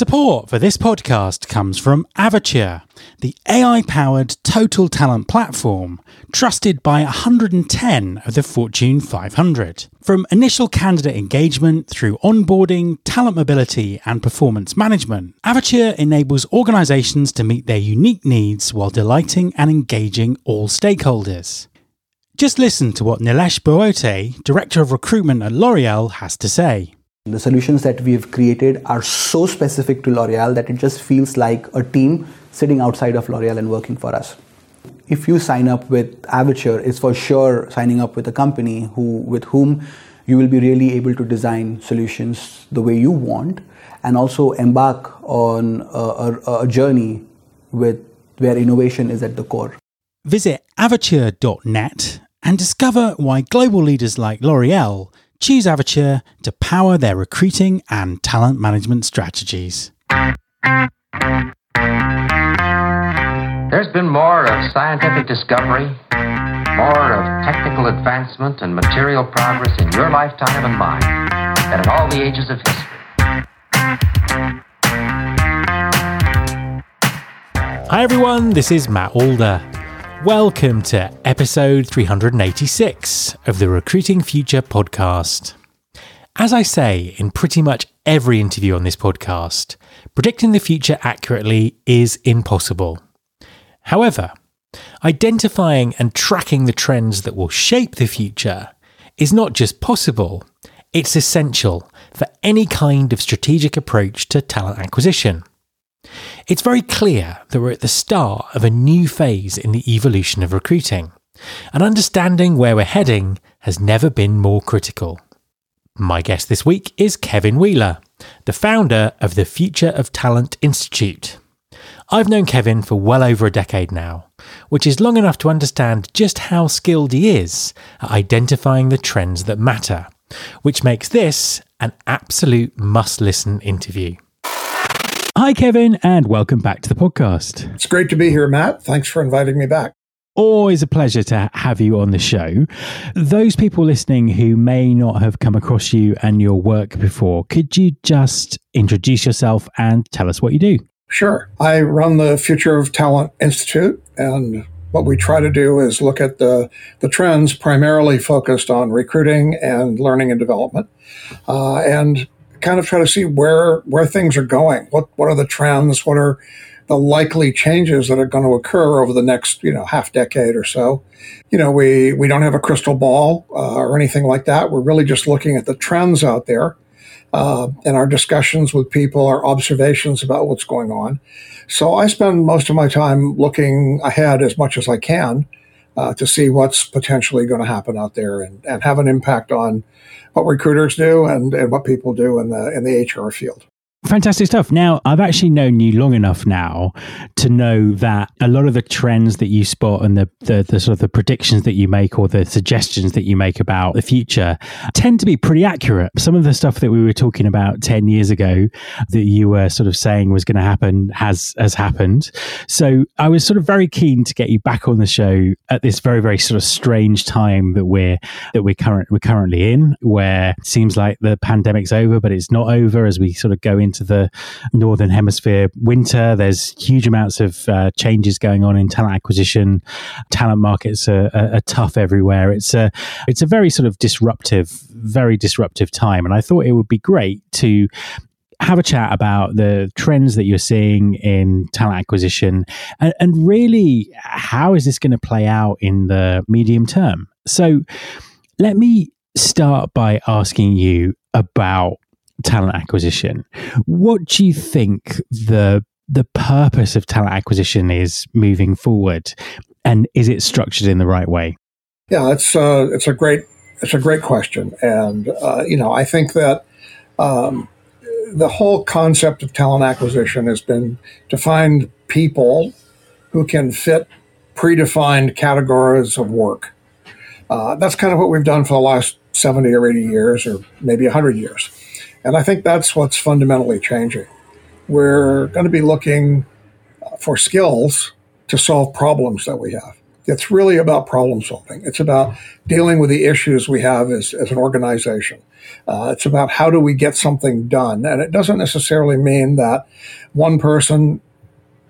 Support for this podcast comes from Avature, the AI-powered total talent platform, trusted by 110 of the Fortune 500. From initial candidate engagement through onboarding, talent mobility, and performance management, Avature enables organizations to meet their unique needs while delighting and engaging all stakeholders. Just listen to what Nilesh Bhuote, Director of Recruitment at L'Oréal, has to say. The solutions that we've created are so specific to L'Oréal that it just feels like a team sitting outside of L'Oréal and working for us. If you sign up with Avature, it's for sure signing up with a company with whom you will be really able to design solutions the way you want, and also embark on a journey with where innovation is at the core. Visit avature.net and discover why global leaders like L'Oréal choose Avature to power their recruiting and talent management strategies. There's been more of scientific discovery, more of technical advancement and material progress in your lifetime and mine than in all the ages of history. Hi everyone, this is Matt Alder. Welcome to episode 386 of the Recruiting Future podcast. As I say in pretty much every interview on this podcast, predicting the future accurately is impossible. However, identifying and tracking the trends that will shape the future is not just possible, it's essential for any kind of strategic approach to talent acquisition. It's very clear that we're at the start of a new phase in the evolution of recruiting, and understanding where we're heading has never been more critical. My guest this week is Kevin Wheeler, the founder of the Future of Talent Institute. I've known Kevin for well over a decade now, which is long enough to understand just how skilled he is at identifying the trends that matter, which makes this an absolute must-listen interview. Hi, Kevin, and welcome back to the podcast. It's great to be here, Matt. Thanks for inviting me back. Always a pleasure to have you on the show. Those people listening who may not have come across you and your work before, could you just introduce yourself and tell us what you do? Sure. I run the Future of Talent Institute, and what we try to do is look at the trends primarily focused on recruiting and learning and development, and kind of try to see where things are going. What are the trends? What are the likely changes that are going to occur over the next, half decade or so? We don't have a crystal ball or anything like that. We're really just looking at the trends out there and our discussions with people, our observations about what's going on. So I spend most of my time looking ahead as much as I can to see what's potentially going to happen out there and have an impact on what recruiters do and what people do in the HR field. Fantastic stuff. Now, I've actually known you long enough now to know that a lot of the trends that you spot and the sort of the predictions that you make or the suggestions that you make about the future tend to be pretty accurate. Some of the stuff that we were talking about 10 years ago that you were sort of saying was going to happen has happened. So I was sort of very keen to get you back on the show at this very, very sort of strange time that we're currently in, where it seems like the pandemic's over, but it's not over as we sort of go into the Northern Hemisphere winter. There's huge amounts of changes going on in talent acquisition. Talent markets are tough everywhere. It's a very sort of very disruptive time. And I thought it would be great to have a chat about the trends that you're seeing in talent acquisition and really how is this going to play out in the medium term. So let me start by asking you about talent acquisition. What do you think the purpose of talent acquisition is moving forward, and is it structured in the right way? Yeah, it's a great question, and I think that the whole concept of talent acquisition has been to find people who can fit predefined categories of work. That's kind of what we've done for the last 70 or 80 years, or maybe 100 years. And I think that's what's fundamentally changing. We're going to be looking for skills to solve problems that we have. that's really about problem solving. It's about dealing with the issues we have as an organization. It's about how do we get something done. And it doesn't necessarily mean that one person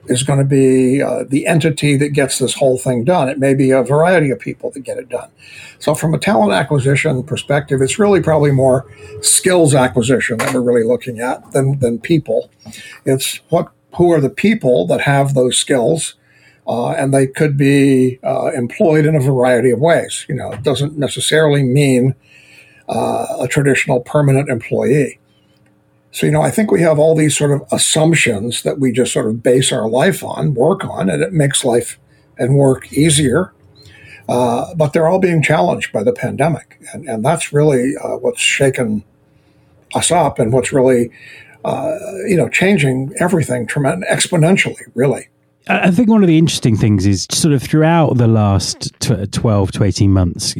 is going to be the entity that gets this whole thing done. It may be a variety of people that get it done. So from a talent acquisition perspective, it's really probably more skills acquisition that we're really looking at than people. It's who are the people that have those skills, and they could be employed in a variety of ways. You know, it doesn't necessarily mean a traditional permanent employee. So, you know, I think we have all these sort of assumptions that we just sort of base our life on, work on, and it makes life and work easier. But they're all being challenged by the pandemic. And that's really what's shaken us up and what's really, you know, changing everything exponentially, really. I think one of the interesting things is sort of throughout the last 12 to 18 months,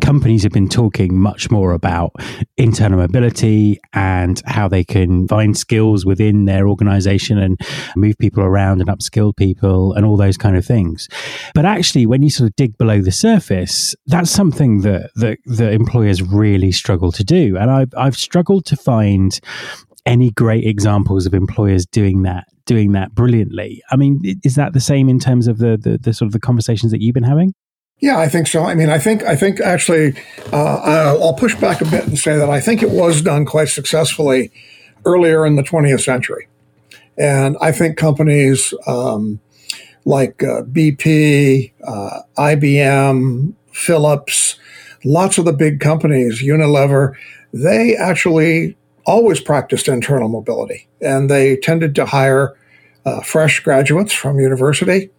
companies have been talking much more about internal mobility and how they can find skills within their organization and move people around and upskill people and all those kind of things. But actually, when you sort of dig below the surface, that's something that employers really struggle to do. And I've struggled to find any great examples of employers doing that brilliantly. I mean, is that the same in terms of the sort of the conversations that you've been having? Yeah, I think so. I mean, I think actually, I'll push back a bit and say that I think it was done quite successfully earlier in the 20th century. And I think companies like BP, IBM, Philips, lots of the big companies, Unilever, they actually always practiced internal mobility, and they tended to hire fresh graduates from university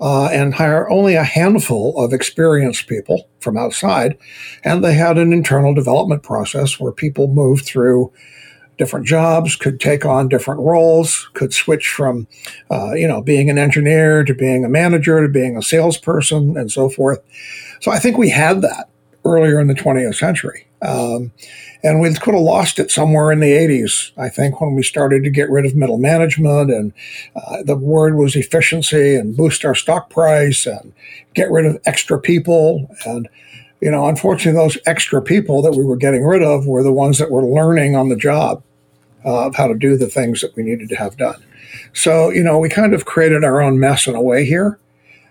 and hire only a handful of experienced people from outside. And they had an internal development process where people moved through different jobs, could take on different roles, could switch from, you know, being an engineer to being a manager to being a salesperson and so forth. So I think we had that earlier in the 20th century. And we could have lost it somewhere in the 80s, I think, when we started to get rid of middle management and the word was efficiency and boost our stock price and get rid of extra people. And, you know, unfortunately, those extra people that we were getting rid of were the ones that were learning on the job of how to do the things that we needed to have done. So, you know, we kind of created our own mess in a way here,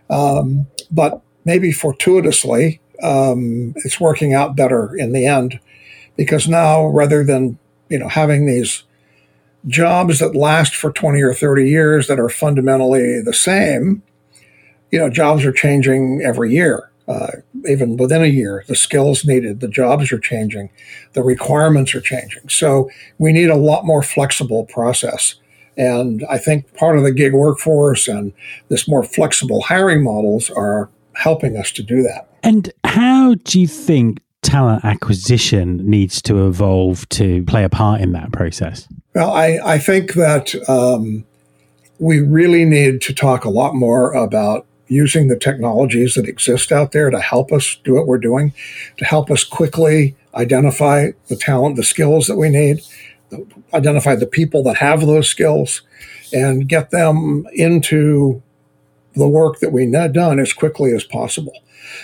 but maybe fortuitously, it's working out better in the end, because now rather than, you know, having these jobs that last for 20 or 30 years that are fundamentally the same, you know, jobs are changing every year, even within a year. The skills needed, the jobs are changing, the requirements are changing. So we need a lot more flexible process. And I think part of the gig workforce and this more flexible hiring models are helping us to do that. And how do you think talent acquisition needs to evolve to play a part in that process? Well, I think that we really need to talk a lot more about using the technologies that exist out there to help us do what we're doing, to help us quickly identify the talent, the skills that we need, identify the people that have those skills, and get them into the work that we need done as quickly as possible.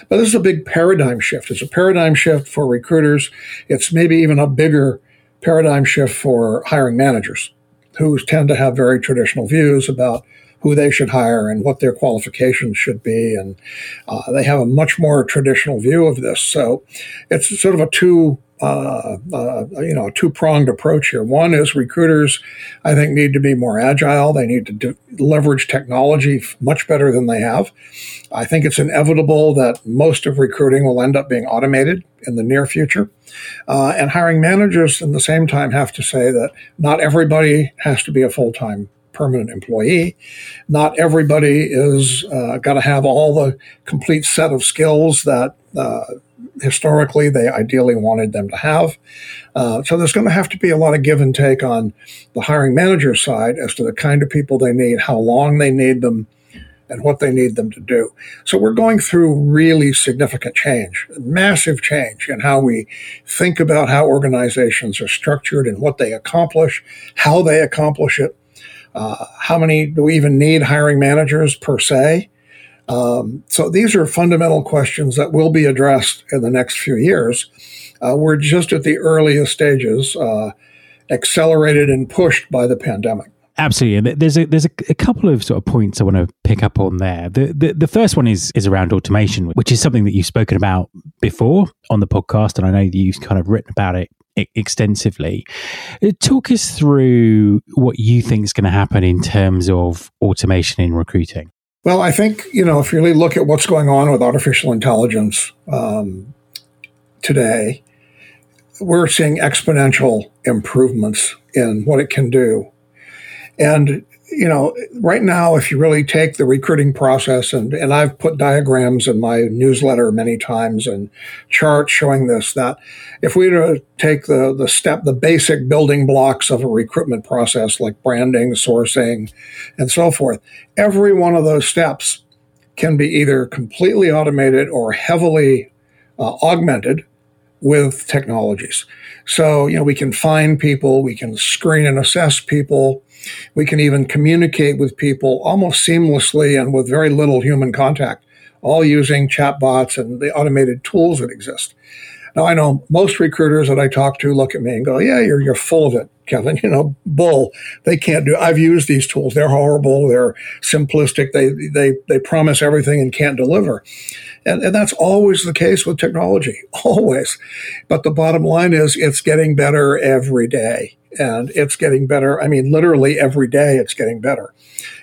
But this is a big paradigm shift. It's a paradigm shift for recruiters. It's maybe even a bigger paradigm shift for hiring managers, who tend to have very traditional views about who they should hire and what their qualifications should be. And they have a much more traditional view of this. So it's sort of a two-pronged approach here. One is recruiters, I think, need to be more agile. They need to leverage technology much better than they have. I think it's inevitable that most of recruiting will end up being automated in the near future. And hiring managers, at the same time, have to say that not everybody has to be a full-time permanent employee. Not everybody is got to have all the complete set of skills that historically they ideally wanted them to have. So there's going to have to be a lot of give and take on the hiring manager side as to the kind of people they need, how long they need them, and what they need them to do. So we're going through really significant change, massive change in how we think about how organizations are structured and what they accomplish, how they accomplish it. How many do we even need hiring managers per se? So these are fundamental questions that will be addressed in the next few years. We're just at the earliest stages, accelerated and pushed by the pandemic. Absolutely. And there's a couple of sort of points I want to pick up on there. The first one is around automation, which is something that you've spoken about before on the podcast, and I know that you've kind of written about it extensively. Talk us through what you think is going to happen in terms of automation in recruiting. Well, I think, if you really look at what's going on with artificial intelligence today, we're seeing exponential improvements in what it can do. And, right now, if you really take the recruiting process, and I've put diagrams in my newsletter many times and charts showing this, that if we were to take the basic building blocks of a recruitment process like branding, sourcing, and so forth, every one of those steps can be either completely automated or heavily augmented with technologies. So, we can find people, we can screen and assess people, we can even communicate with people almost seamlessly and with very little human contact, all using chatbots and the automated tools that exist. Now, I know most recruiters that I talk to look at me and go, yeah, you're full of it, Kevin, bull. They can't do it. I've used these tools. They're horrible. They're simplistic. They promise everything and can't deliver. And that's always the case with technology, always. But the bottom line is it's getting better every day. And it's getting better. I mean, literally every day it's getting better.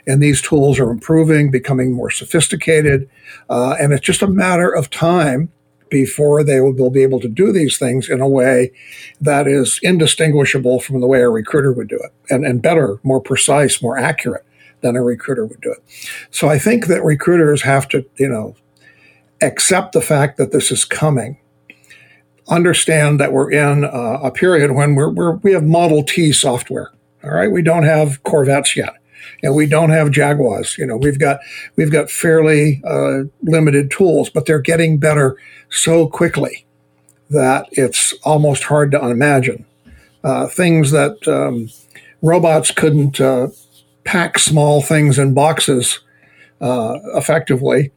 And these tools are improving, becoming more sophisticated. And it's just a matter of time before they'll be able to do these things in a way that is indistinguishable from the way a recruiter would do it, and better, more precise, more accurate than a recruiter would do it. So I think that recruiters have to, accept the fact that this is coming, understand that we're in a period when we have Model T software, all right? We don't have Corvettes yet. And we don't have Jaguars. We've got fairly limited tools, but they're getting better so quickly that it's almost hard to imagine. Things that robots couldn't pack small things in boxes effectively.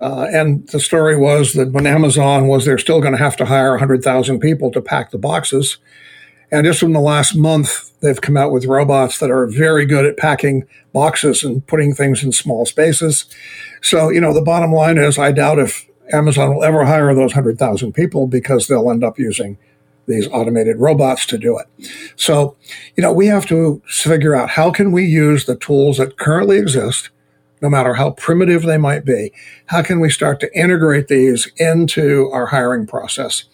And the story was that when Amazon was, they're still going to have to hire 100,000 people to pack the boxes. And just in the last month, they've come out with robots that are very good at packing boxes and putting things in small spaces. So, the bottom line is I doubt if Amazon will ever hire those 100,000 people because they'll end up using these automated robots to do it. So, we have to figure out how can we use the tools that currently exist, no matter how primitive they might be, how can we start to integrate these into our hiring process?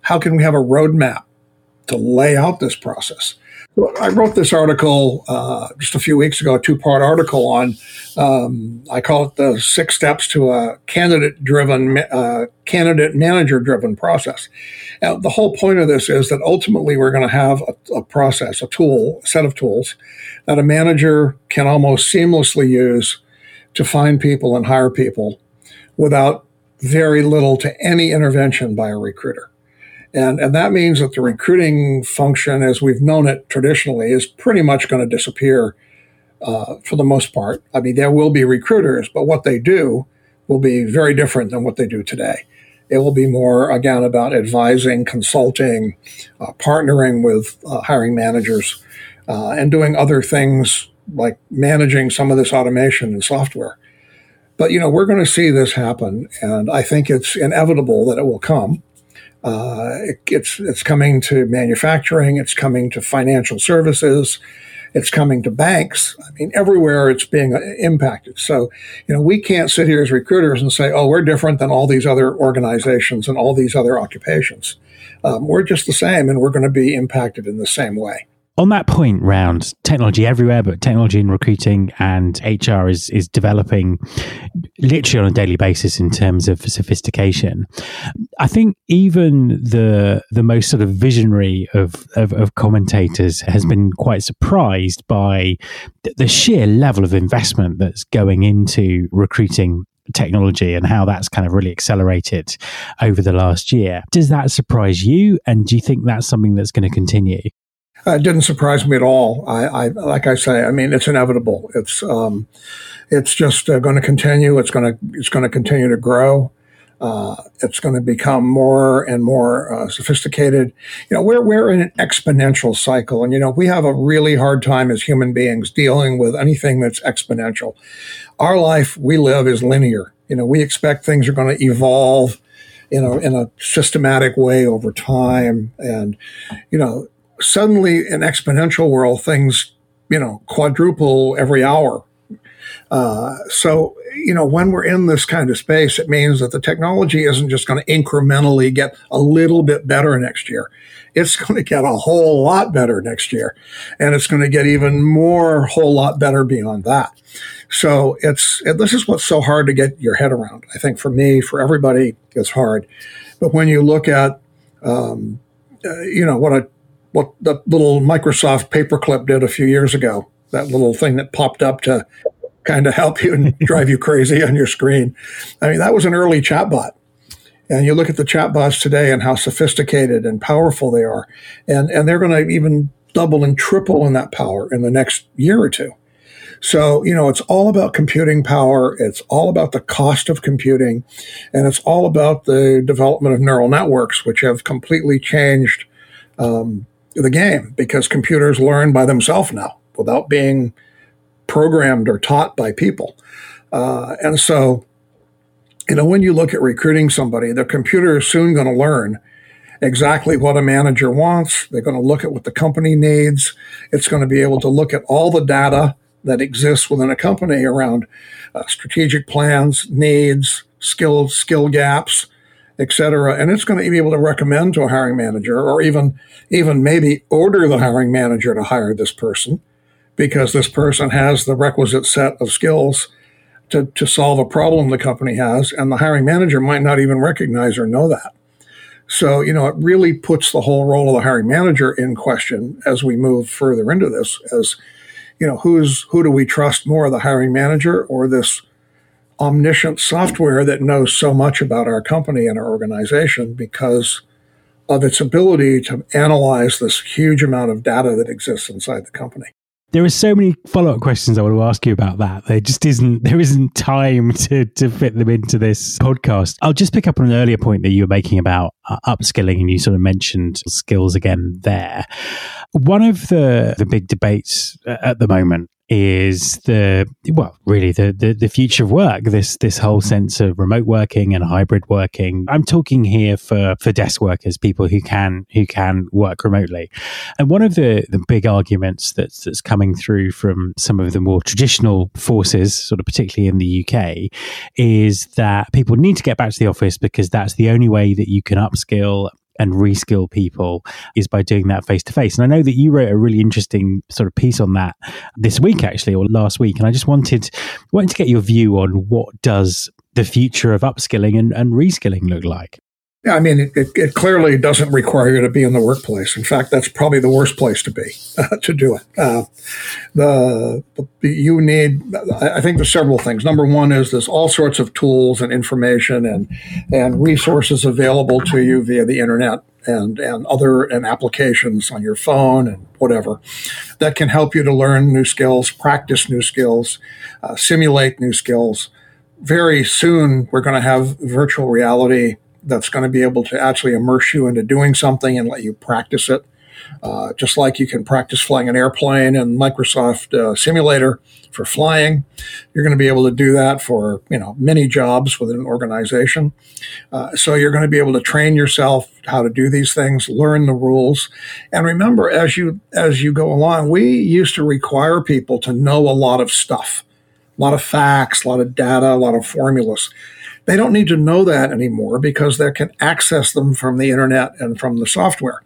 How can we have a roadmap to lay out this process? I wrote this article just a few weeks ago, a two-part article on, I call it the 6 steps to a candidate manager-driven process. Now, the whole point of this is that ultimately we're going to have a process, a set of tools that a manager can almost seamlessly use to find people and hire people without very little to any intervention by a recruiter. And that means that the recruiting function, as we've known it traditionally, is pretty much going to disappear for the most part. I mean, there will be recruiters, but what they do will be very different than what they do today. It will be more, again, about advising, consulting, partnering with hiring managers, and doing other things like managing some of this automation and software. But, we're going to see this happen, and I think it's inevitable that it will come. It's coming to manufacturing, it's coming to financial services, it's coming to banks. I mean, everywhere it's being impacted. So, we can't sit here as recruiters and say, oh, we're different than all these other organizations and all these other occupations. We're just the same, and we're going to be impacted in the same way. On that point round technology everywhere, but technology in recruiting and HR is developing literally on a daily basis in terms of sophistication. I think even the most sort of visionary of commentators has been quite surprised by the sheer level of investment that's going into recruiting technology and how that's kind of really accelerated over the last year. Does that surprise you? And do you think that's something that's going to continue? It didn't surprise me at all. I like I say, I mean, it's inevitable. It's just going to continue. It's going to continue to grow. It's going to become more and more sophisticated. You know, we're in an exponential cycle, and you know, we have a really hard time as human beings dealing with anything that's exponential. Our life we live is linear. You know, we expect things are going to evolve, you know, in a systematic way over time, and you know, suddenly in exponential world, things, you know, quadruple every hour. So, you know, when we're in this kind of space, it means that the technology isn't just going to incrementally get a little bit better next year. It's going to get a whole lot better next year. And it's going to get even more whole lot better beyond that. So this is what's so hard to get your head around. I think for me, for everybody, it's hard. But when you look at, you know, what the little Microsoft paperclip did a few years ago, that little thing that popped up to kind of help you and drive you crazy on your screen. I mean, that was an early chatbot. And you look at the chatbots today and how sophisticated and powerful they are. And they're going to even double and triple in that power in the next year or two. So, you know, it's all about computing power. It's all about the cost of computing. And it's all about the development of neural networks, which have completely changed the game, because computers learn by themselves now without being programmed or taught by people. And so, you know, when you look at recruiting somebody, the computer is soon going to learn exactly what a manager wants. They're going to look at what the company needs. It's going to be able to look at all the data that exists within a company around strategic plans, needs, skill gaps, et cetera. And it's going to be able to recommend to a hiring manager, or even maybe order the hiring manager to hire this person, because this person has the requisite set of skills to solve a problem the company has. And the hiring manager might not even recognize or know that. So, you know, it really puts the whole role of the hiring manager in question as we move further into this, as, you know, who do we trust more, the hiring manager or this omniscient software that knows so much about our company and our organization because of its ability to analyze this huge amount of data that exists inside the company? There are so many follow-up questions I want to ask you about that. There isn't time to fit them into this podcast. I'll just pick up on an earlier point that you were making about upskilling, and you sort of mentioned skills again there. One of the big debates at the moment is the future of work, this whole sense of remote working and hybrid working. I'm talking here for desk workers, people who can work remotely. And one of the big arguments that's coming through from some of the more traditional forces, sort of particularly in the UK, is that people need to get back to the office because that's the only way that you can upskill and reskill people, is by doing that face to face. And I know that you wrote a really interesting sort of piece on that this week, actually, or last week. And I just wanted to get your view on what does the future of upskilling and reskilling look like? Yeah, I mean, it clearly doesn't require you to be in the workplace. In fact, that's probably the worst place to be, to do it. I think there's several things. Number one is there's all sorts of tools and information and resources available to you via the internet and other applications on your phone and whatever that can help you to learn new skills, practice new skills, simulate new skills. Very soon, we're going to have virtual reality that's going to be able to actually immerse you into doing something and let you practice it. Just like you can practice flying an airplane in Microsoft Simulator for flying, you're going to be able to do that for, you know, many jobs within an organization. So you're going to be able to train yourself how to do these things, learn the rules. And remember, as you go along, we used to require people to know a lot of stuff, a lot of facts, a lot of data, a lot of formulas. They don't need to know that anymore because they can access them from the internet and from the software.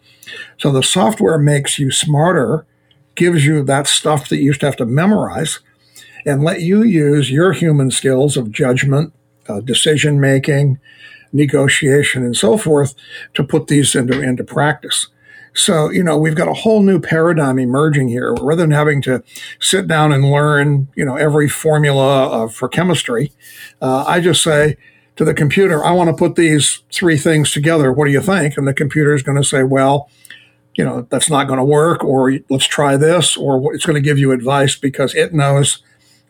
So the software makes you smarter, gives you that stuff that you used to have to memorize, and let you use your human skills of judgment, decision making, negotiation, and so forth to put these into practice. So, you know, we've got a whole new paradigm emerging here. Rather than having to sit down and learn, you know, every formula for chemistry, I just say to the computer, I want to put these three things together. What do you think? And the computer is going to say, well, you know, that's not going to work, or let's try this, or it's going to give you advice because it knows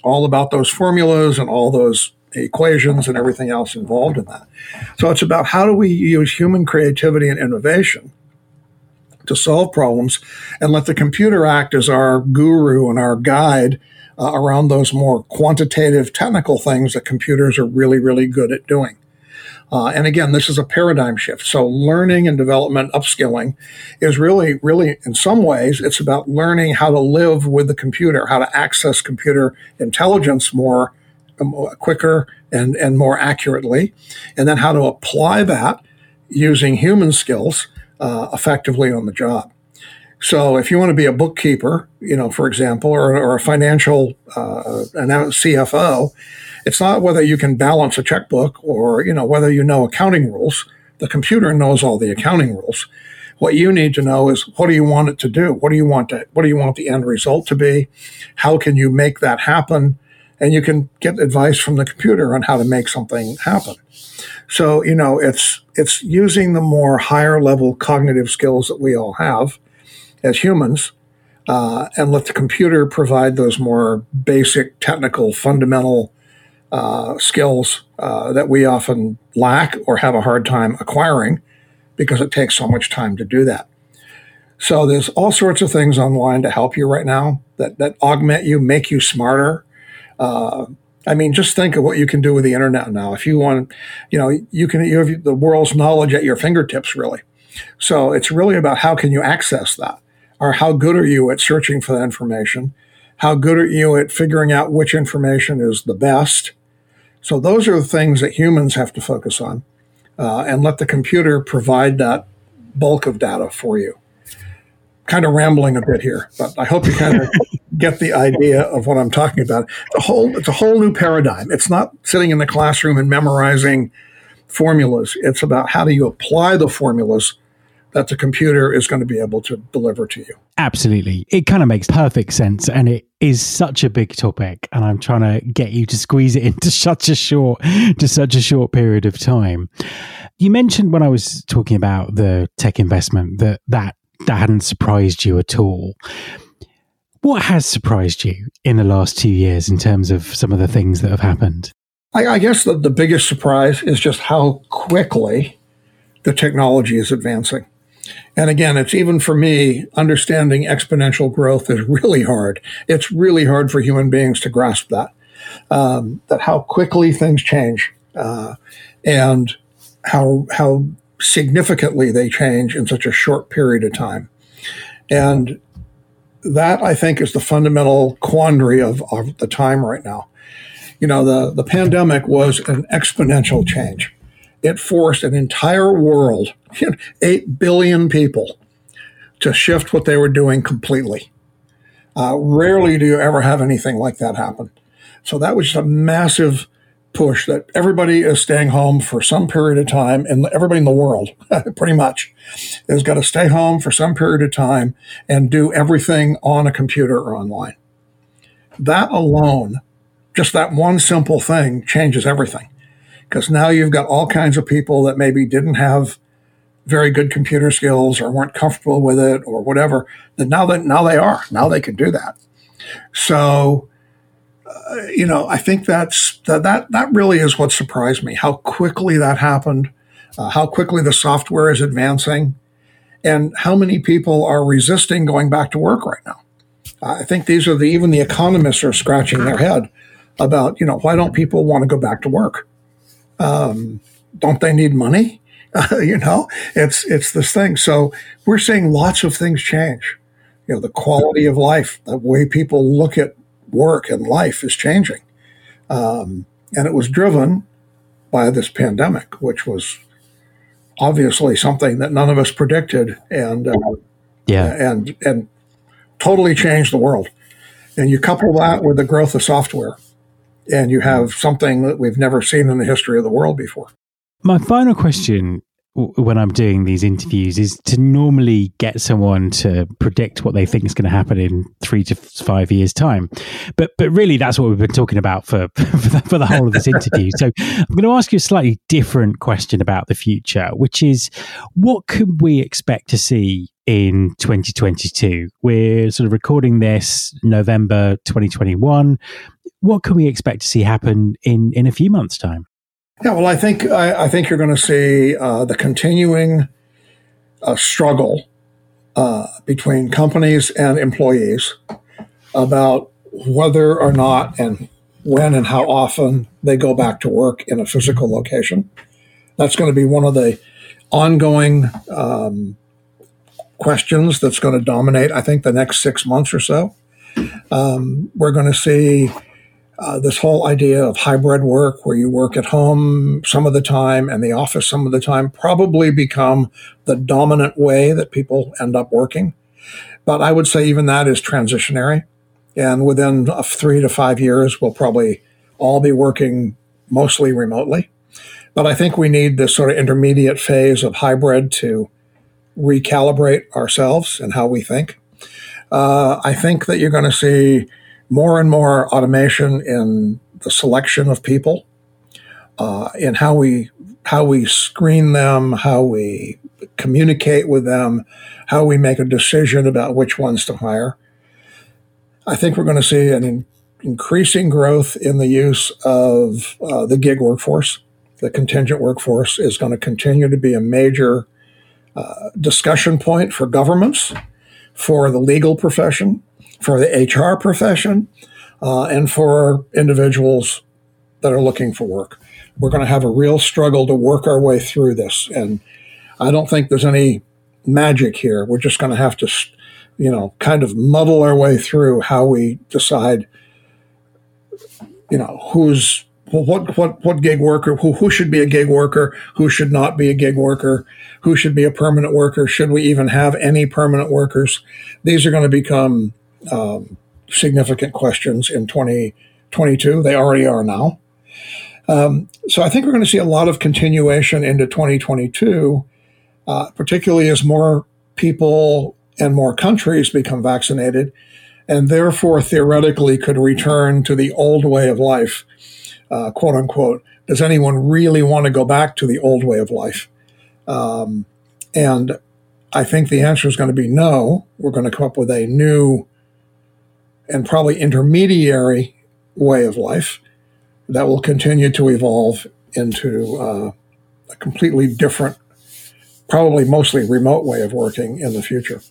all about those formulas and all those equations and everything else involved in that. So it's about how do we use human creativity and innovation to solve problems and let the computer act as our guru and our guide around those more quantitative technical things that computers are really, really good at doing. And again, this is a paradigm shift. So learning and development, upskilling is really, really, in some ways, it's about learning how to live with the computer, how to access computer intelligence more quicker and more accurately, and then how to apply that using human skills effectively on the job. So if you want to be a bookkeeper, you know, for example, or a financial CFO, it's not whether you can balance a checkbook or, you know, whether you know accounting rules. The computer knows all the accounting rules. What you need to know is, what do you want it to do? What do you want the end result to be? How can you make that happen? And you can get advice from the computer on how to make something happen. So, you know, it's using the more higher level cognitive skills that we all have as humans, and let the computer provide those more basic, technical, fundamental skills that we often lack or have a hard time acquiring because it takes so much time to do that. So there's all sorts of things online to help you right now that augment you, make you smarter. I mean, just think of what you can do with the internet now. If you want, you know, you have the world's knowledge at your fingertips, really. So it's really about how can you access that, or how good are you at searching for that information? How good are you at figuring out which information is the best? So those are the things that humans have to focus on, and let the computer provide that bulk of data for you. Kind of rambling a bit here, but I hope you kind of get the idea of what I'm talking about. It's a whole new paradigm. It's not sitting in the classroom and memorizing formulas. It's about how do you apply the formulas that the computer is going to be able to deliver to you. Absolutely. It kind of makes perfect sense. And it is such a big topic. And I'm trying to get you to squeeze it into such a short period of time. You mentioned when I was talking about the tech investment that hadn't surprised you at all. What has surprised you in the last 2 years in terms of some of the things that have happened? I guess the biggest surprise is just how quickly the technology is advancing. And again, it's even for me, understanding exponential growth is really hard. It's really hard for human beings to grasp that how quickly things change and how significantly they change in such a short period of time. And that, I think, is the fundamental quandary of the time right now. You know, the pandemic was an exponential change. It forced an entire world, 8 billion people, to shift what they were doing completely. Rarely do you ever have anything like that happen. So that was just a massive push that everybody is staying home for some period of time, and everybody in the world, pretty much, has got to stay home for some period of time and do everything on a computer or online. That alone, just that one simple thing, changes everything, because now you've got all kinds of people that maybe didn't have very good computer skills or weren't comfortable with it or whatever. That now they are. Now they can do that. So, you know, I think that really is what surprised me: how quickly that happened, how quickly the software is advancing, and how many people are resisting going back to work right now. I think these are even the economists are scratching their head about, you know, why don't people want to go back to work? Don't they need money? You know, it's this thing. So we're seeing lots of things change. You know, the quality of life, the way people look at work and life is changing. And it was driven by this pandemic, which was obviously something that none of us predicted and totally changed the world. And you couple that with the growth of software, and you have something that we've never seen in the history of the world before. My final question when I'm doing these interviews is to normally get someone to predict what they think is going to happen in 3 to 5 years' time. But really, that's what we've been talking about for the whole of this interview. So I'm going to ask you a slightly different question about the future, which is, what could we expect to see in 2022. We're sort of recording this November 2021. What can we expect to see happen in a few months' time? Yeah, well, I think you're going to see the continuing struggle between companies and employees about whether or not and when and how often they go back to work in a physical location. That's going to be one of the ongoing questions that's going to dominate, I think, the next 6 months or so. We're going to see this whole idea of hybrid work, where you work at home some of the time and the office some of the time, probably become the dominant way that people end up working. But I would say even that is transitionary. And within 3 to 5 years, we'll probably all be working mostly remotely. But I think we need this sort of intermediate phase of hybrid to recalibrate ourselves and how we think. I think that you're going to see more and more automation in the selection of people, in how we screen them, how we communicate with them, how we make a decision about which ones to hire. I think we're going to see an increasing growth in the use of the gig workforce. The contingent workforce is going to continue to be a major discussion point for governments, for the legal profession, for the HR profession, and for individuals that are looking for work. We're going to have a real struggle to work our way through this. And I don't think there's any magic here. We're just going to have to, kind of muddle our way through how we decide, what gig worker, who should be a gig worker, who should not be a gig worker, who should be a permanent worker, should we even have any permanent workers? These are going to become significant questions in 2022. They already are now. So I think we're going to see a lot of continuation into 2022, particularly as more people and more countries become vaccinated and therefore theoretically could return to the old way of life. Quote unquote, does anyone really want to go back to the old way of life? And I think the answer is going to be no. We're going to come up with a new and probably intermediary way of life that will continue to evolve into a completely different, probably mostly remote way of working in the future.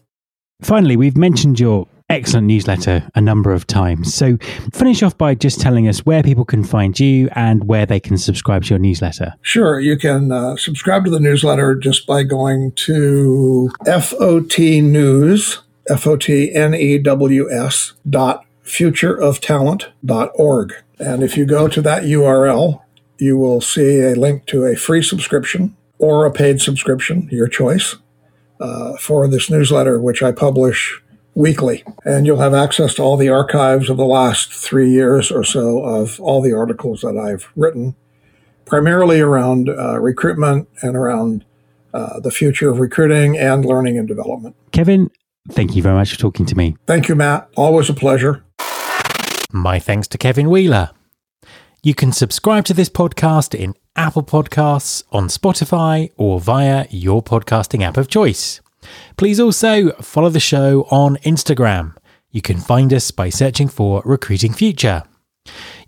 Finally, we've mentioned your excellent newsletter a number of times. So finish off by just telling us where people can find you and where they can subscribe to your newsletter. Sure. You can subscribe to the newsletter just by going to FOTnews.futureoftalent.org. And if you go to that URL, you will see a link to a free subscription or a paid subscription, your choice, for this newsletter, which I publish weekly, and you'll have access to all the archives of the last 3 years or so of all the articles that I've written, primarily around recruitment and around the future of recruiting and learning and development. Kevin, thank you very much for talking to me. Thank you, Matt. Always a pleasure. My thanks to Kevin Wheeler. You can subscribe to this podcast in Apple Podcasts, on Spotify, or via your podcasting app of choice. Please also follow the show on Instagram. You can find us by searching for Recruiting Future.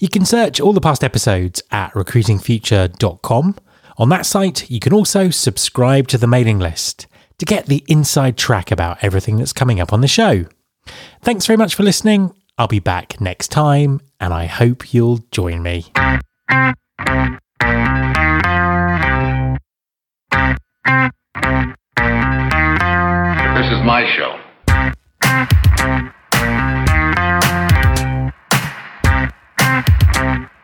You can search all the past episodes at recruitingfuture.com. On that site, you can also subscribe to the mailing list to get the inside track about everything that's coming up on the show. Thanks very much for listening. I'll be back next time, and I hope you'll join me. This is my show.